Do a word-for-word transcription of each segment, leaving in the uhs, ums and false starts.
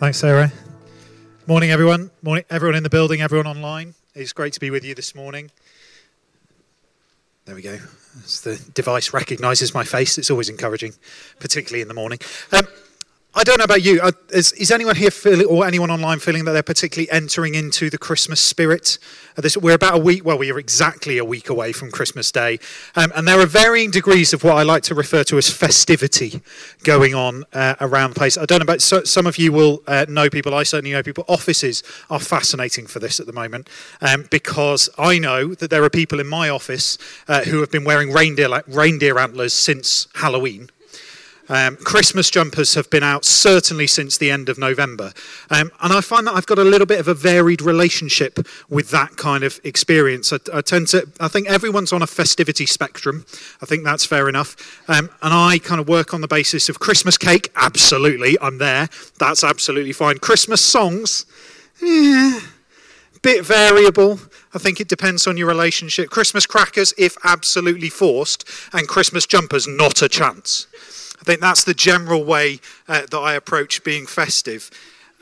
Thanks, Sarah. Morning, everyone. Morning, everyone in the building, everyone online. It's great to be with you this morning. There we go. As the device recognises my face, it's always encouraging, particularly in the morning. Um, I don't know about you. Uh, is, is anyone here feeling, or anyone online feeling that they're particularly entering into the Christmas spirit? Uh, this, we're about a week, well, we are exactly a week away from Christmas Day. Um, and there are varying degrees of what I like to refer to as festivity going on uh, around the place. I don't know about, so, some of you will uh, know people, I certainly know people. Offices are fascinating for this at the moment um, because I know that there are people in my office uh, who have been wearing reindeer, like reindeer antlers since Halloween. Um, Christmas jumpers have been out certainly since the end of November. Um, and I find that I've got a little bit of a varied relationship with that kind of experience. I, I tend to, I think everyone's on a festivity spectrum. I think that's fair enough. Um, and I kind of work on the basis of Christmas cake. Absolutely, I'm there. That's absolutely fine. Christmas songs, yeah, bit variable. I think it depends on your relationship. Christmas crackers, if absolutely forced, and Christmas jumpers, not a chance. I think that's the general way uh, that I approach being festive.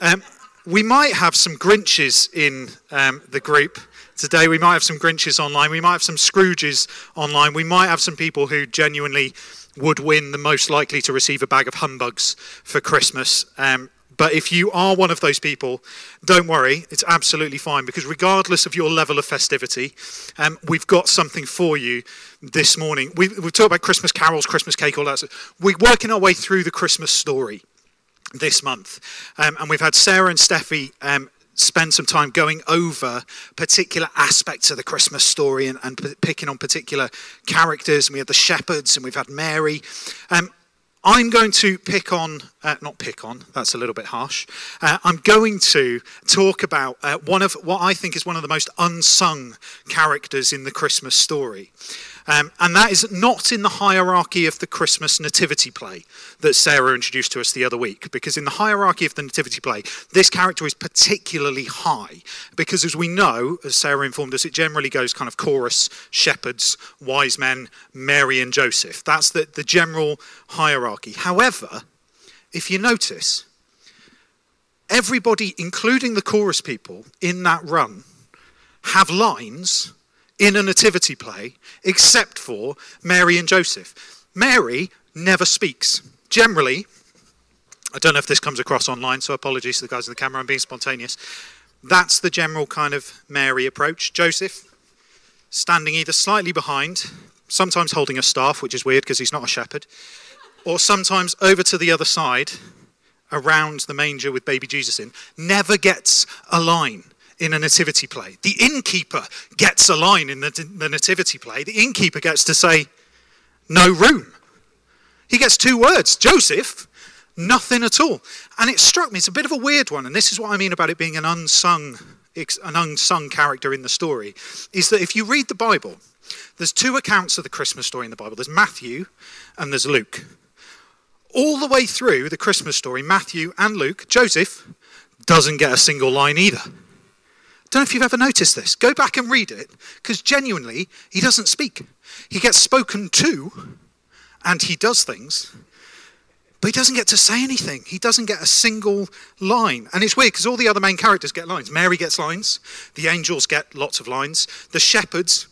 Um, we might have some Grinches in um, the group today. We might have some Grinches online. We might have some Scrooges online. We might have some people who genuinely would win the most likely to receive a bag of humbugs for Christmas. Um, but if you are one of those people, don't worry. It's absolutely fine, because regardless of your level of festivity, um, we've got something for you this morning. We, we've talked about Christmas carols, Christmas cake, all that stuff. We're working our way through the Christmas story this month. Um, and we've had Sarah and Steffi um, spend some time going over particular aspects of the Christmas story and, and p- picking on particular characters. And we had the shepherds, and we've had Mary. Um, I'm going to pick on, uh, not pick on, that's a little bit harsh. Uh, I'm going to talk about uh, one of what I think is one of the most unsung characters in the Christmas story. Um, and that is not in the hierarchy of the Christmas nativity play that Sarah introduced to us the other week. Because in the hierarchy of the nativity play, this character is particularly high. Because as we know, as Sarah informed us, it generally goes kind of chorus, shepherds, wise men, Mary and Joseph. That's the, the general hierarchy. However, if you notice, everybody, including the chorus people in that run, have lines in a nativity play except for Mary and Joseph. Mary never speaks. Generally, I don't know if this comes across online, so apologies to the guys in the camera, I'm being spontaneous. That's the general kind of Mary approach. Joseph, standing either slightly behind, sometimes holding a staff, which is weird because he's not a shepherd, or sometimes over to the other side, around the manger with baby Jesus in, never gets a line in a nativity play. The innkeeper gets a line in the, the nativity play. The innkeeper gets to say, no room. He gets two words. Joseph, nothing at all. And it struck me, it's a bit of a weird one, and this is what I mean about it being an unsung, an unsung character in the story, is that if you read the Bible, there's two accounts of the Christmas story in the Bible. There's Matthew and there's Luke. All the way through the Christmas story, Matthew and Luke, Joseph doesn't get a single line either. Don't know if you've ever noticed this. Go back and read it, because genuinely, he doesn't speak. He gets spoken to, and he does things, but he doesn't get to say anything. He doesn't get a single line. And it's weird, because all the other main characters get lines. Mary gets lines. The angels get lots of lines. The shepherds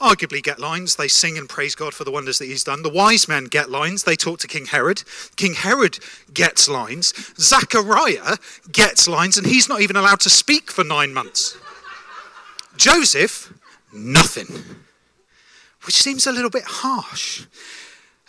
arguably get lines. They sing and praise God for the wonders that he's done. The wise men get lines. They talk to King Herod. King Herod gets lines. Zechariah gets lines, and he's not even allowed to speak for nine months. Joseph, nothing, which seems a little bit harsh.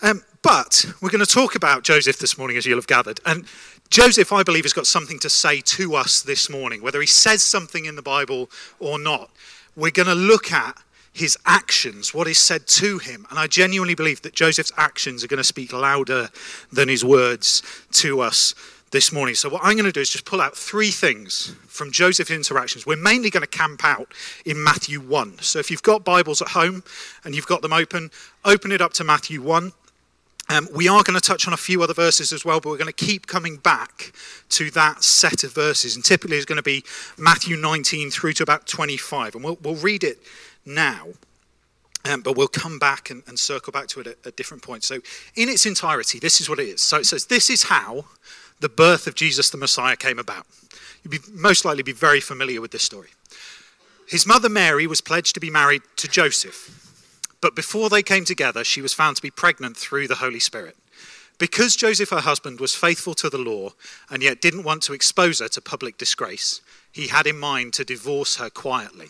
Um, but we're going to talk about Joseph this morning, as you'll have gathered. And Joseph, I believe, has got something to say to us this morning, whether he says something in the Bible or not. We're going to look at his actions, what is said to him. And I genuinely believe that Joseph's actions are going to speak louder than his words to us this morning. So what I'm going to do is just pull out three things from Joseph's interactions. We're mainly going to camp out in Matthew one. So if you've got Bibles at home and you've got them open, open it up to Matthew one. Um, we are going to touch on a few other verses as well, but we're going to keep coming back to that set of verses. And typically it's going to be Matthew nineteen through to about twenty-five. And we'll, we'll read it now, um, but we'll come back and, and circle back to it at, at different points. So in its entirety, this is what it is. So it says, this is how the birth of Jesus the Messiah came about. You'd be, most likely be very familiar with this story. His mother Mary was pledged to be married to Joseph, but before they came together, she was found to be pregnant through the Holy Spirit. Because Joseph, her husband, was faithful to the law and yet didn't want to expose her to public disgrace, he had in mind to divorce her quietly.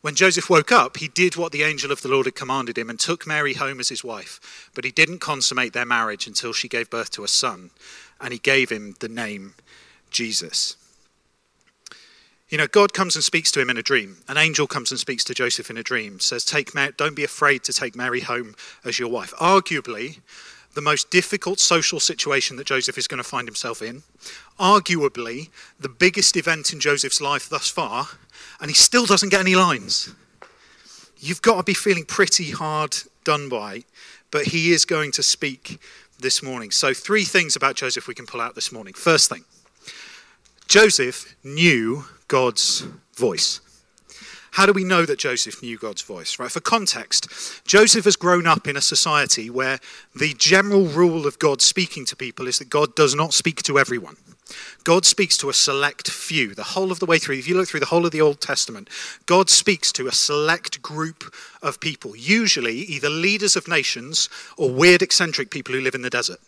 When Joseph woke up, he did what the angel of the Lord had commanded him and took Mary home as his wife, but he didn't consummate their marriage until she gave birth to a son, and he gave him the name Jesus. You know, God comes and speaks to him in a dream. An angel comes and speaks to Joseph in a dream, says, "Take Mary, don't be afraid to take Mary home as your wife." Arguably, the most difficult social situation that Joseph is going to find himself in. Arguably, the biggest event in Joseph's life thus far, and he still doesn't get any lines. You've got to be feeling pretty hard done by, but he is going to speak this morning. So three things about Joseph we can pull out this morning. First thing, Joseph knew God's voice. How do we know that Joseph knew God's voice? Right, for context, Joseph has grown up in a society where the general rule of God speaking to people is that God does not speak to everyone. God speaks to a select few. The whole of the way through, if you look through the whole of the Old Testament, God speaks to a select group of people, usually either leaders of nations or weird eccentric people who live in the desert.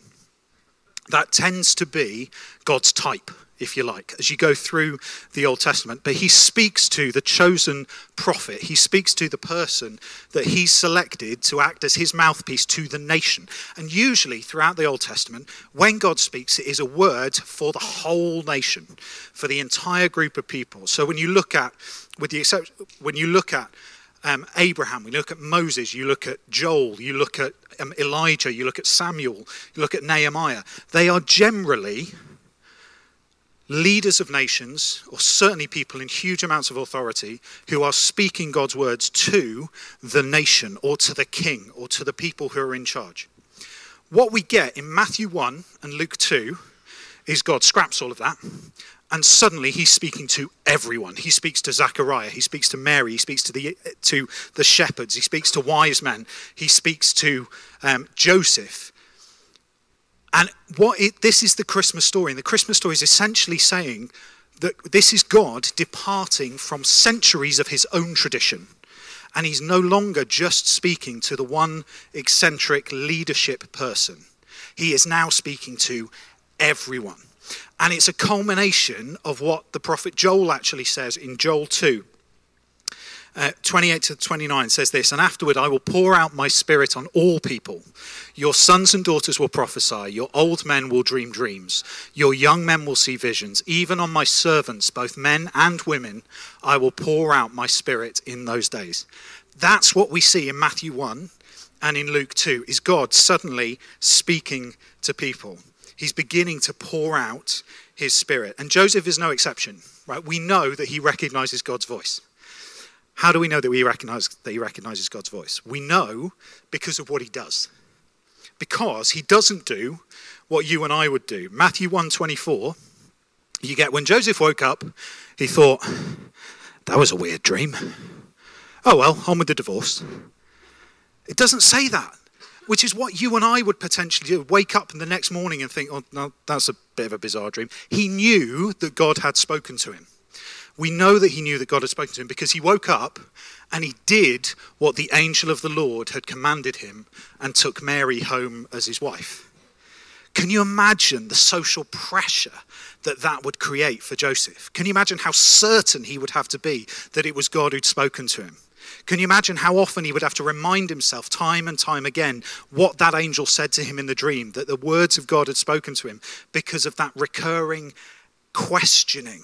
That tends to be God's type, if you like, as you go through the Old Testament. But he speaks to the chosen prophet. He speaks to the person that he selected to act as his mouthpiece to the nation. And usually throughout the Old Testament, when God speaks, it is a word for the whole nation, for the entire group of people. So when you look at, with the exception, when you look at um, Abraham, we look at Moses, you look at Joel, you look at um, Elijah, you look at Samuel, you look at Nehemiah, they are generally leaders of nations, or certainly people in huge amounts of authority, who are speaking God's words to the nation or to the king or to the people who are in charge. What we get in Matthew one and Luke two is God scraps all of that, and suddenly he's speaking to everyone. He speaks to Zechariah, he speaks to Mary, he speaks to the to the shepherds, he speaks to wise men, he speaks to um, Joseph. And what it, this is the Christmas story. And the Christmas story is essentially saying that this is God departing from centuries of his own tradition. And he's no longer just speaking to the one eccentric leadership person. He is now speaking to everyone. And it's a culmination of what the prophet Joel actually says in Joel two. Uh, twenty-eight to twenty-nine says this, "And afterward I will pour out my spirit on all people. Your sons and daughters will prophesy. Your old men will dream dreams. Your young men will see visions. Even on my servants, both men and women, I will pour out my spirit in those days." That's what we see in Matthew one and in Luke two, is God suddenly speaking to people. He's beginning to pour out his spirit. And Joseph is no exception, right? We know that he recognizes God's voice. How do we know that we recognize that he recognizes God's voice? We know because of what he does. Because he doesn't do what you and I would do. Matthew one twenty-four, you get, "When Joseph woke up, he thought, that was a weird dream. Oh well, on with the divorce." It doesn't say that, which is what you and I would potentially do. Wake up the next morning and think, "Oh no, that's a bit of a bizarre dream." He knew that God had spoken to him. We know that he knew that God had spoken to him because he woke up and he did what the angel of the Lord had commanded him and took Mary home as his wife. Can you imagine the social pressure that that would create for Joseph? Can you imagine how certain he would have to be that it was God who'd spoken to him? Can you imagine how often he would have to remind himself time and time again what that angel said to him in the dream, that the words of God had spoken to him, because of that recurring questioning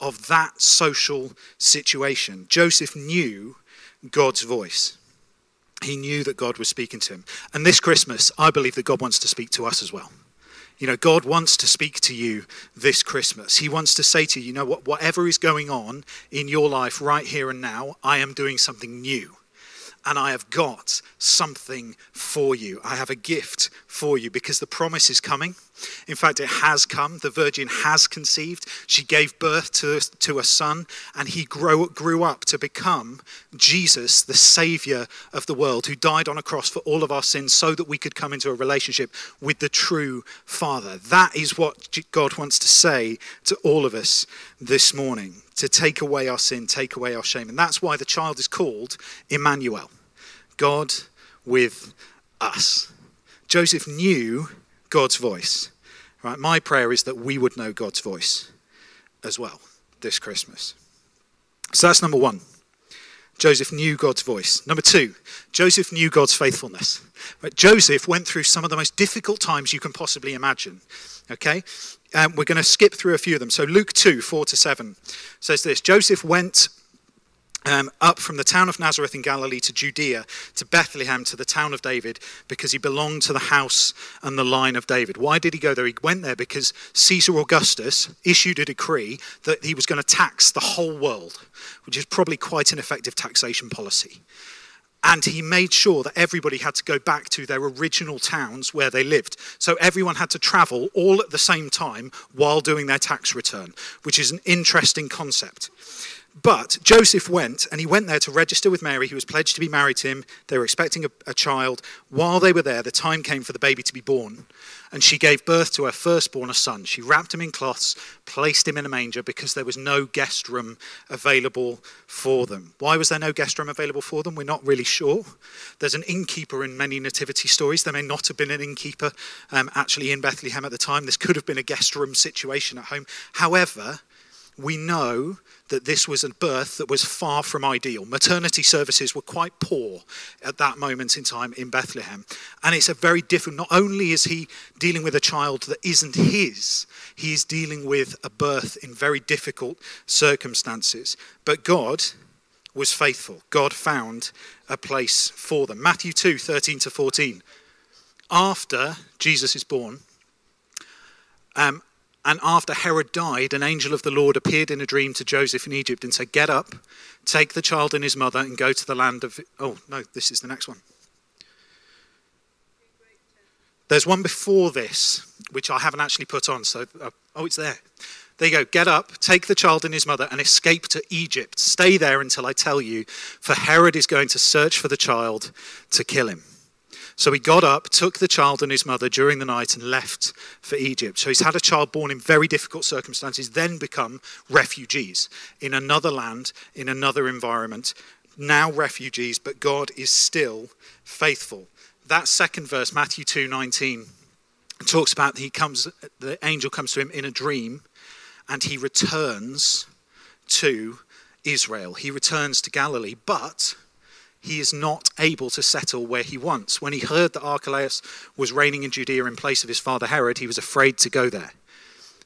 of that social situation? Joseph knew God's voice. He knew that God was speaking to him. And this Christmas, I believe that God wants to speak to us as well. You know, God wants to speak to you this Christmas. He wants to say to you, you know what, whatever is going on in your life right here and now, I am doing something new. And I have got something for you. I have a gift for you, because the promise is coming. In fact, it has come. The virgin has conceived. She gave birth to, to a son, and he grow, grew up to become Jesus, the Savior of the world, who died on a cross for all of our sins so that we could come into a relationship with the true Father. That is what God wants to say to all of us this morning, to take away our sin, take away our shame. And that's why the child is called Emmanuel, God with us. Joseph knew God's voice, right? My prayer is that we would know God's voice as well this Christmas. So that's number one. Joseph knew God's voice. Number two, Joseph knew God's faithfulness. Right? Joseph went through some of the most difficult times you can possibly imagine, okay? Um, we're going to skip through a few of them. So Luke two, four to seven says this. Joseph went Um, up from the town of Nazareth in Galilee to Judea, to Bethlehem, to the town of David, because he belonged to the house and the line of David. Why did he go there? He went there because Caesar Augustus issued a decree that he was going to tax the whole world, which is probably quite an effective taxation policy. And he made sure that everybody had to go back to their original towns where they lived. So everyone had to travel all at the same time while doing their tax return, which is an interesting concept. But Joseph went, and he went there to register with Mary, who was pledged to be married to him. They were expecting a, a child. While they were there, the time came for the baby to be born, and she gave birth to her firstborn, a son. She wrapped him in cloths, placed him in a manger, because there was no guest room available for them. Why was there no guest room available for them? We're not really sure. There's an innkeeper in many nativity stories. There may not have been an innkeeper um, actually in Bethlehem at the time. This could have been a guest room situation at home. However, we know that this was a birth that was far from ideal. Maternity services were quite poor at that moment in time in Bethlehem. And it's a very different, not only is he dealing with a child that isn't his, he is dealing with a birth in very difficult circumstances. But God was faithful. God found a place for them. Matthew two, thirteen to fourteen. After Jesus is born, um, and after Herod died, an angel of the Lord appeared in a dream to Joseph in Egypt and said, get up, take the child and his mother and go to the land of... Oh, no, this is the next one. There's one before this, which I haven't actually put on. So, uh, oh, it's there. There you go. Get up, take the child and his mother and escape to Egypt. Stay there until I tell you, for Herod is going to search for the child to kill him. So he got up, took the child and his mother during the night and left for Egypt. So he's had a child born in very difficult circumstances, then become refugees in another land, in another environment, now refugees, but God is still faithful. That second verse, Matthew two nineteen, talks about he comes, the angel comes to him in a dream and he returns to Israel. He returns to Galilee, but he is not able to settle where he wants. When he heard that Archelaus was reigning in Judea in place of his father Herod, he was afraid to go there.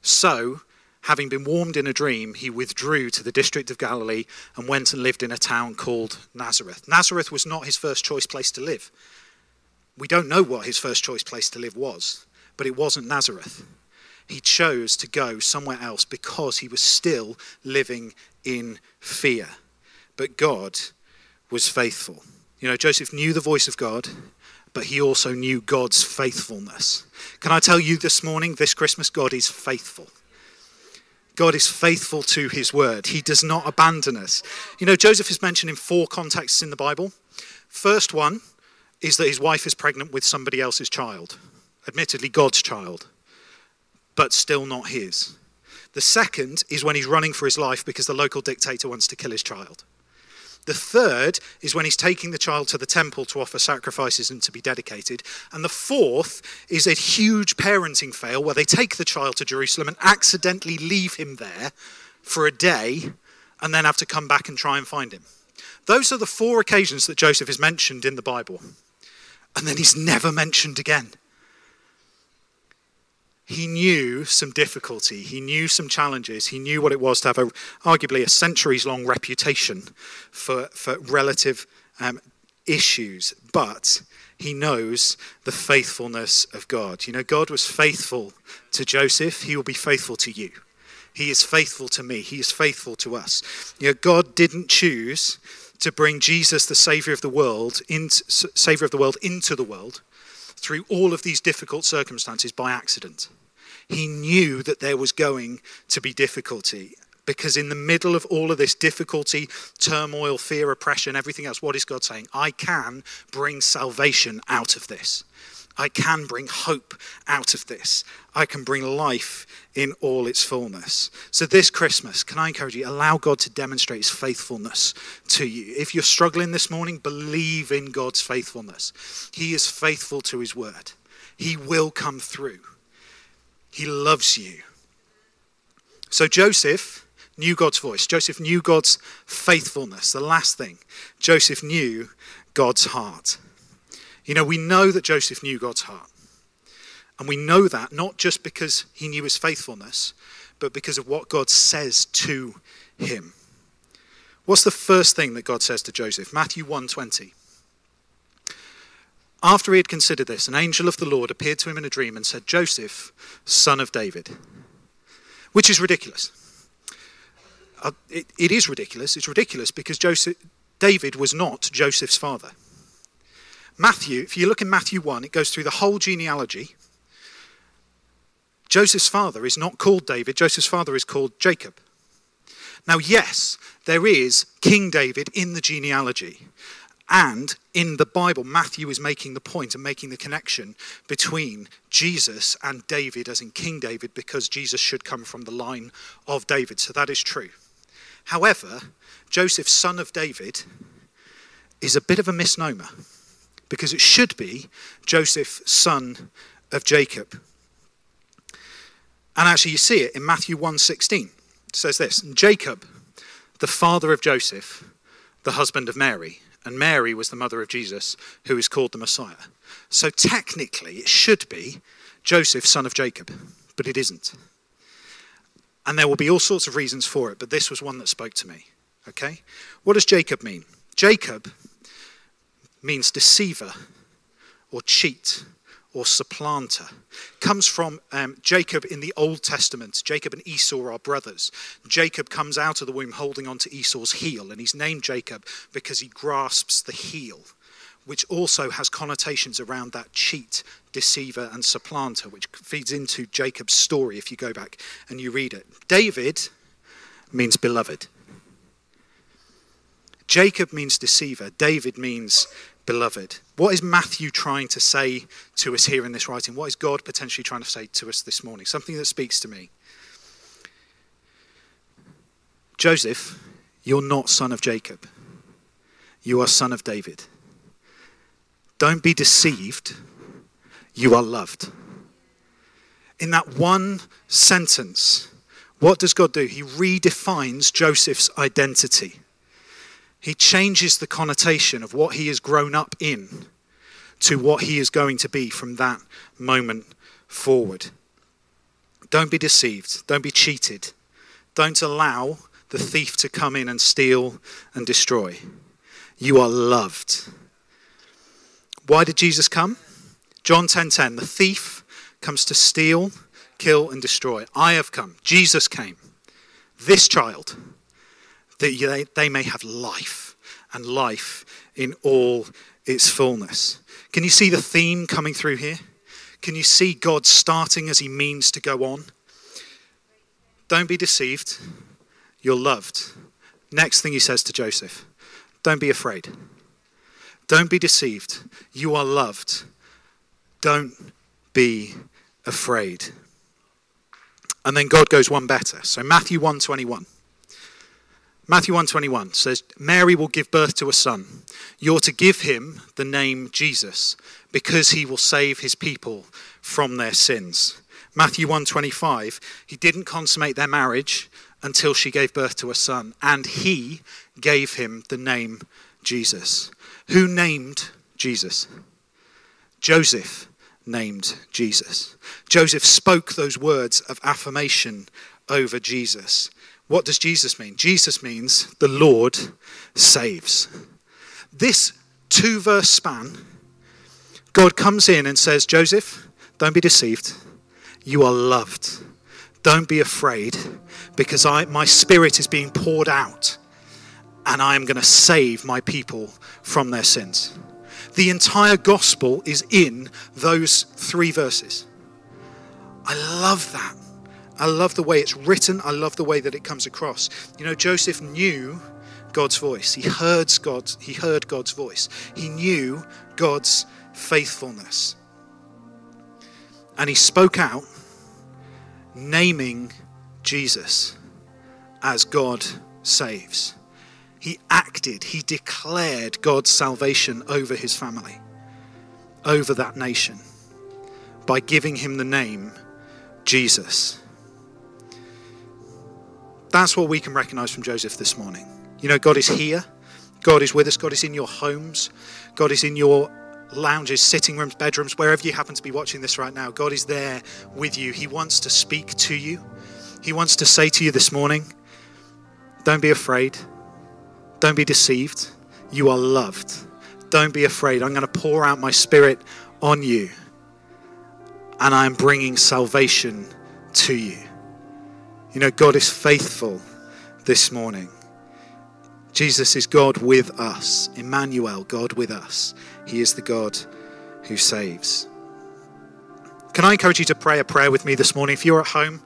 So, having been warned in a dream, he withdrew to the district of Galilee and went and lived in a town called Nazareth. Nazareth was not his first choice place to live. We don't know what his first choice place to live was, but it wasn't Nazareth. He chose to go somewhere else because he was still living in fear. But God was faithful. You know, Joseph knew the voice of God, but he also knew God's faithfulness. Can I tell you this morning, this Christmas, God is faithful. God is faithful to his word. He does not abandon us. You know, Joseph is mentioned in four contexts in the Bible. First one is that his wife is pregnant with somebody else's child, admittedly God's child, but still not his. The second is when he's running for his life because the local dictator wants to kill his child. The third is when he's taking the child to the temple to offer sacrifices and to be dedicated. And the fourth is a huge parenting fail where they take the child to Jerusalem and accidentally leave him there for a day and then have to come back and try and find him. Those are the four occasions that Joseph is mentioned in the Bible. And then he's never mentioned again. He knew some difficulty, he knew some challenges, he knew what it was to have a, arguably a centuries-long reputation for, for relative um, issues, but he knows the faithfulness of God. You know, God was faithful to Joseph. He will be faithful to you. He is faithful to me. He is faithful to us. You know, God didn't choose to bring Jesus, the Savior of the world, into, Savior of the world, into the world through all of these difficult circumstances by accident. He knew that there was going to be difficulty, because in the middle of all of this difficulty, turmoil, fear, oppression, everything else, what is God saying? I can bring salvation out of this. I can bring hope out of this. I can bring life in all its fullness. So this Christmas, can I encourage you, allow God to demonstrate his faithfulness to you. If you're struggling this morning, believe in God's faithfulness. He is faithful to his word. He will come through. He loves you. So Joseph knew God's voice. Joseph knew God's faithfulness. The last thing, Joseph knew God's heart. You know, we know that Joseph knew God's heart. And we know that not just because he knew his faithfulness, but because of what God says to him. What's the first thing that God says to Joseph? Matthew one twenty. After he had considered this, an angel of the Lord appeared to him in a dream and said, Joseph, son of David. Which is ridiculous. Uh, it, it is ridiculous. It's ridiculous because Joseph, David was not Joseph's father. Matthew, if you look in Matthew one, it goes through the whole genealogy. Joseph's father is not called David. Joseph's father is called Jacob. Now, yes, there is King David in the genealogy. And in the Bible, Matthew is making the point and making the connection between Jesus and David, as in King David, because Jesus should come from the line of David. So that is true. However, Joseph, son of David, is a bit of a misnomer, because it should be Joseph, son of Jacob. And actually you see it in Matthew one sixteen. It says this, Jacob, the father of Joseph, the husband of Mary, and Mary was the mother of Jesus, who is called the Messiah. So technically it should be Joseph, son of Jacob, but it isn't. And there will be all sorts of reasons for it, but this was one that spoke to me. Okay? What does Jacob mean? Jacob means deceiver or cheat or supplanter. Comes from um, Jacob in the Old Testament. Jacob and Esau are brothers. Jacob comes out of the womb holding on to Esau's heel, and he's named Jacob because he grasps the heel, which also has connotations around that cheat, deceiver, and supplanter, which feeds into Jacob's story if you go back and you read it. David means beloved. Jacob means deceiver. David means beloved. What is Matthew trying to say to us here in this writing? What is God potentially trying to say to us this morning? Something that speaks to me. Joseph, you're not son of Jacob. You are son of David. Don't be deceived. You are loved. In that one sentence, what does God do? He redefines Joseph's identity. He changes the connotation of what he has grown up in to what he is going to be from that moment forward. Don't be deceived. Don't be cheated. Don't allow the thief to come in and steal and destroy. You are loved. Why did Jesus come? John ten ten, the thief comes to steal, kill, and destroy. I have come. Jesus came. This child, that they may have life, and life in all its fullness. Can you see the theme coming through here? Can you see God starting as he means to go on? Don't be deceived. You're loved. Next thing he says to Joseph, don't be afraid. Don't be deceived. You are loved. Don't be afraid. And then God goes one better. So Matthew one twenty-one. Matthew one twenty-one says, Mary will give birth to a son. You're to give him the name Jesus, because he will save his people from their sins. Matthew one twenty-five, he didn't consummate their marriage until she gave birth to a son, and he gave him the name Jesus. Who named Jesus? Joseph named Jesus. Joseph spoke those words of affirmation over Jesus. What does Jesus mean? Jesus means the Lord saves. This two-verse span God comes in and says, Joseph, don't be deceived. You are loved. Don't be afraid, because I, my spirit is being poured out, and I am going to save my people from their sins. The entire gospel is in those three verses. I love that. I love the way it's written. I love the way that it comes across. You know, Joseph knew God's voice. He heard God's, he heard God's voice. He knew God's faithfulness. And he spoke out, naming Jesus as God saves. He acted, he declared God's salvation over his family, over that nation, by giving him the name Jesus. That's what we can recognize from Joseph this morning. You know, God is here. God is with us. God is in your homes. God is in your lounges, sitting rooms, bedrooms, wherever you happen to be watching this right now. God is there with you. He wants to speak to you. He wants to say to you this morning, don't be afraid. Don't be deceived. You are loved. Don't be afraid. I'm going to pour out my spirit on you, and I'm bringing salvation to you. You know, God is faithful this morning. Jesus is God with us. Emmanuel, God with us. He is the God who saves. Can I encourage you to pray a prayer with me this morning? If you're at home,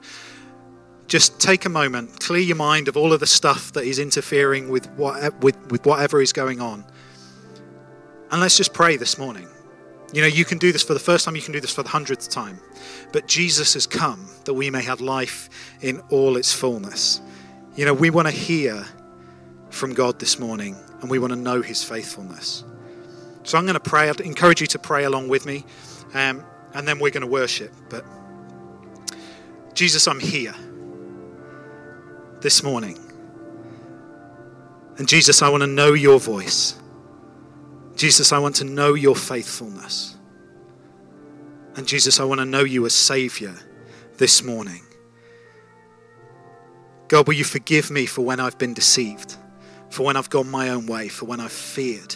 just take a moment, clear your mind of all of the stuff that is interfering with, what, with, with whatever is going on. And let's just pray this morning. You know, you can do this for the first time, you can do this for the hundredth time. But Jesus has come that we may have life in all its fullness. You know, we want to hear from God this morning, and we want to know his faithfulness. So I'm going to pray. I'd encourage you to pray along with me, um, and then we're going to worship. But Jesus, I'm here this morning. And Jesus, I want to know your voice. Jesus, I want to know your faithfulness. And Jesus, I want to know you as Savior this morning. God, will you forgive me for when I've been deceived, for when I've gone my own way, for when I've feared.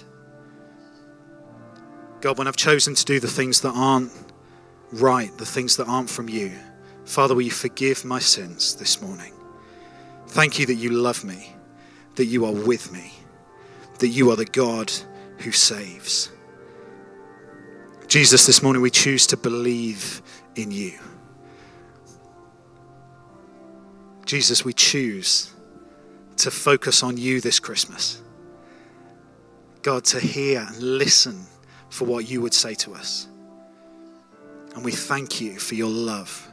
God, when I've chosen to do the things that aren't right, the things that aren't from you. Father, will you forgive my sins this morning? Thank you that you love me, that you are with me, that you are the God who saves. Jesus, this morning we choose to believe in you. Jesus, we choose to focus on you this Christmas. God, to hear and listen for what you would say to us. And we thank you for your love.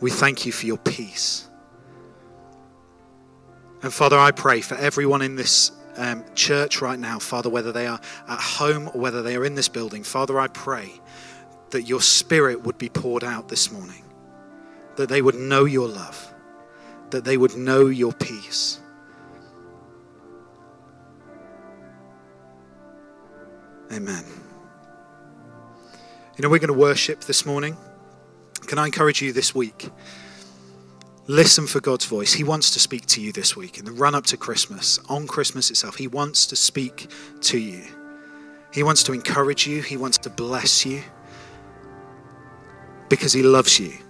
We thank you for your peace. And Father, I pray for everyone in this um, church right now, Father, whether they are at home or whether they are in this building, Father, I pray that your spirit would be poured out this morning, that they would know your love, that they would know your peace. Amen. You know, we're going to worship this morning. Can I encourage you this week? Listen for God's voice. He wants to speak to you this week. In the run-up to Christmas, on Christmas itself, he wants to speak to you. He wants to encourage you. He wants to bless you because he loves you.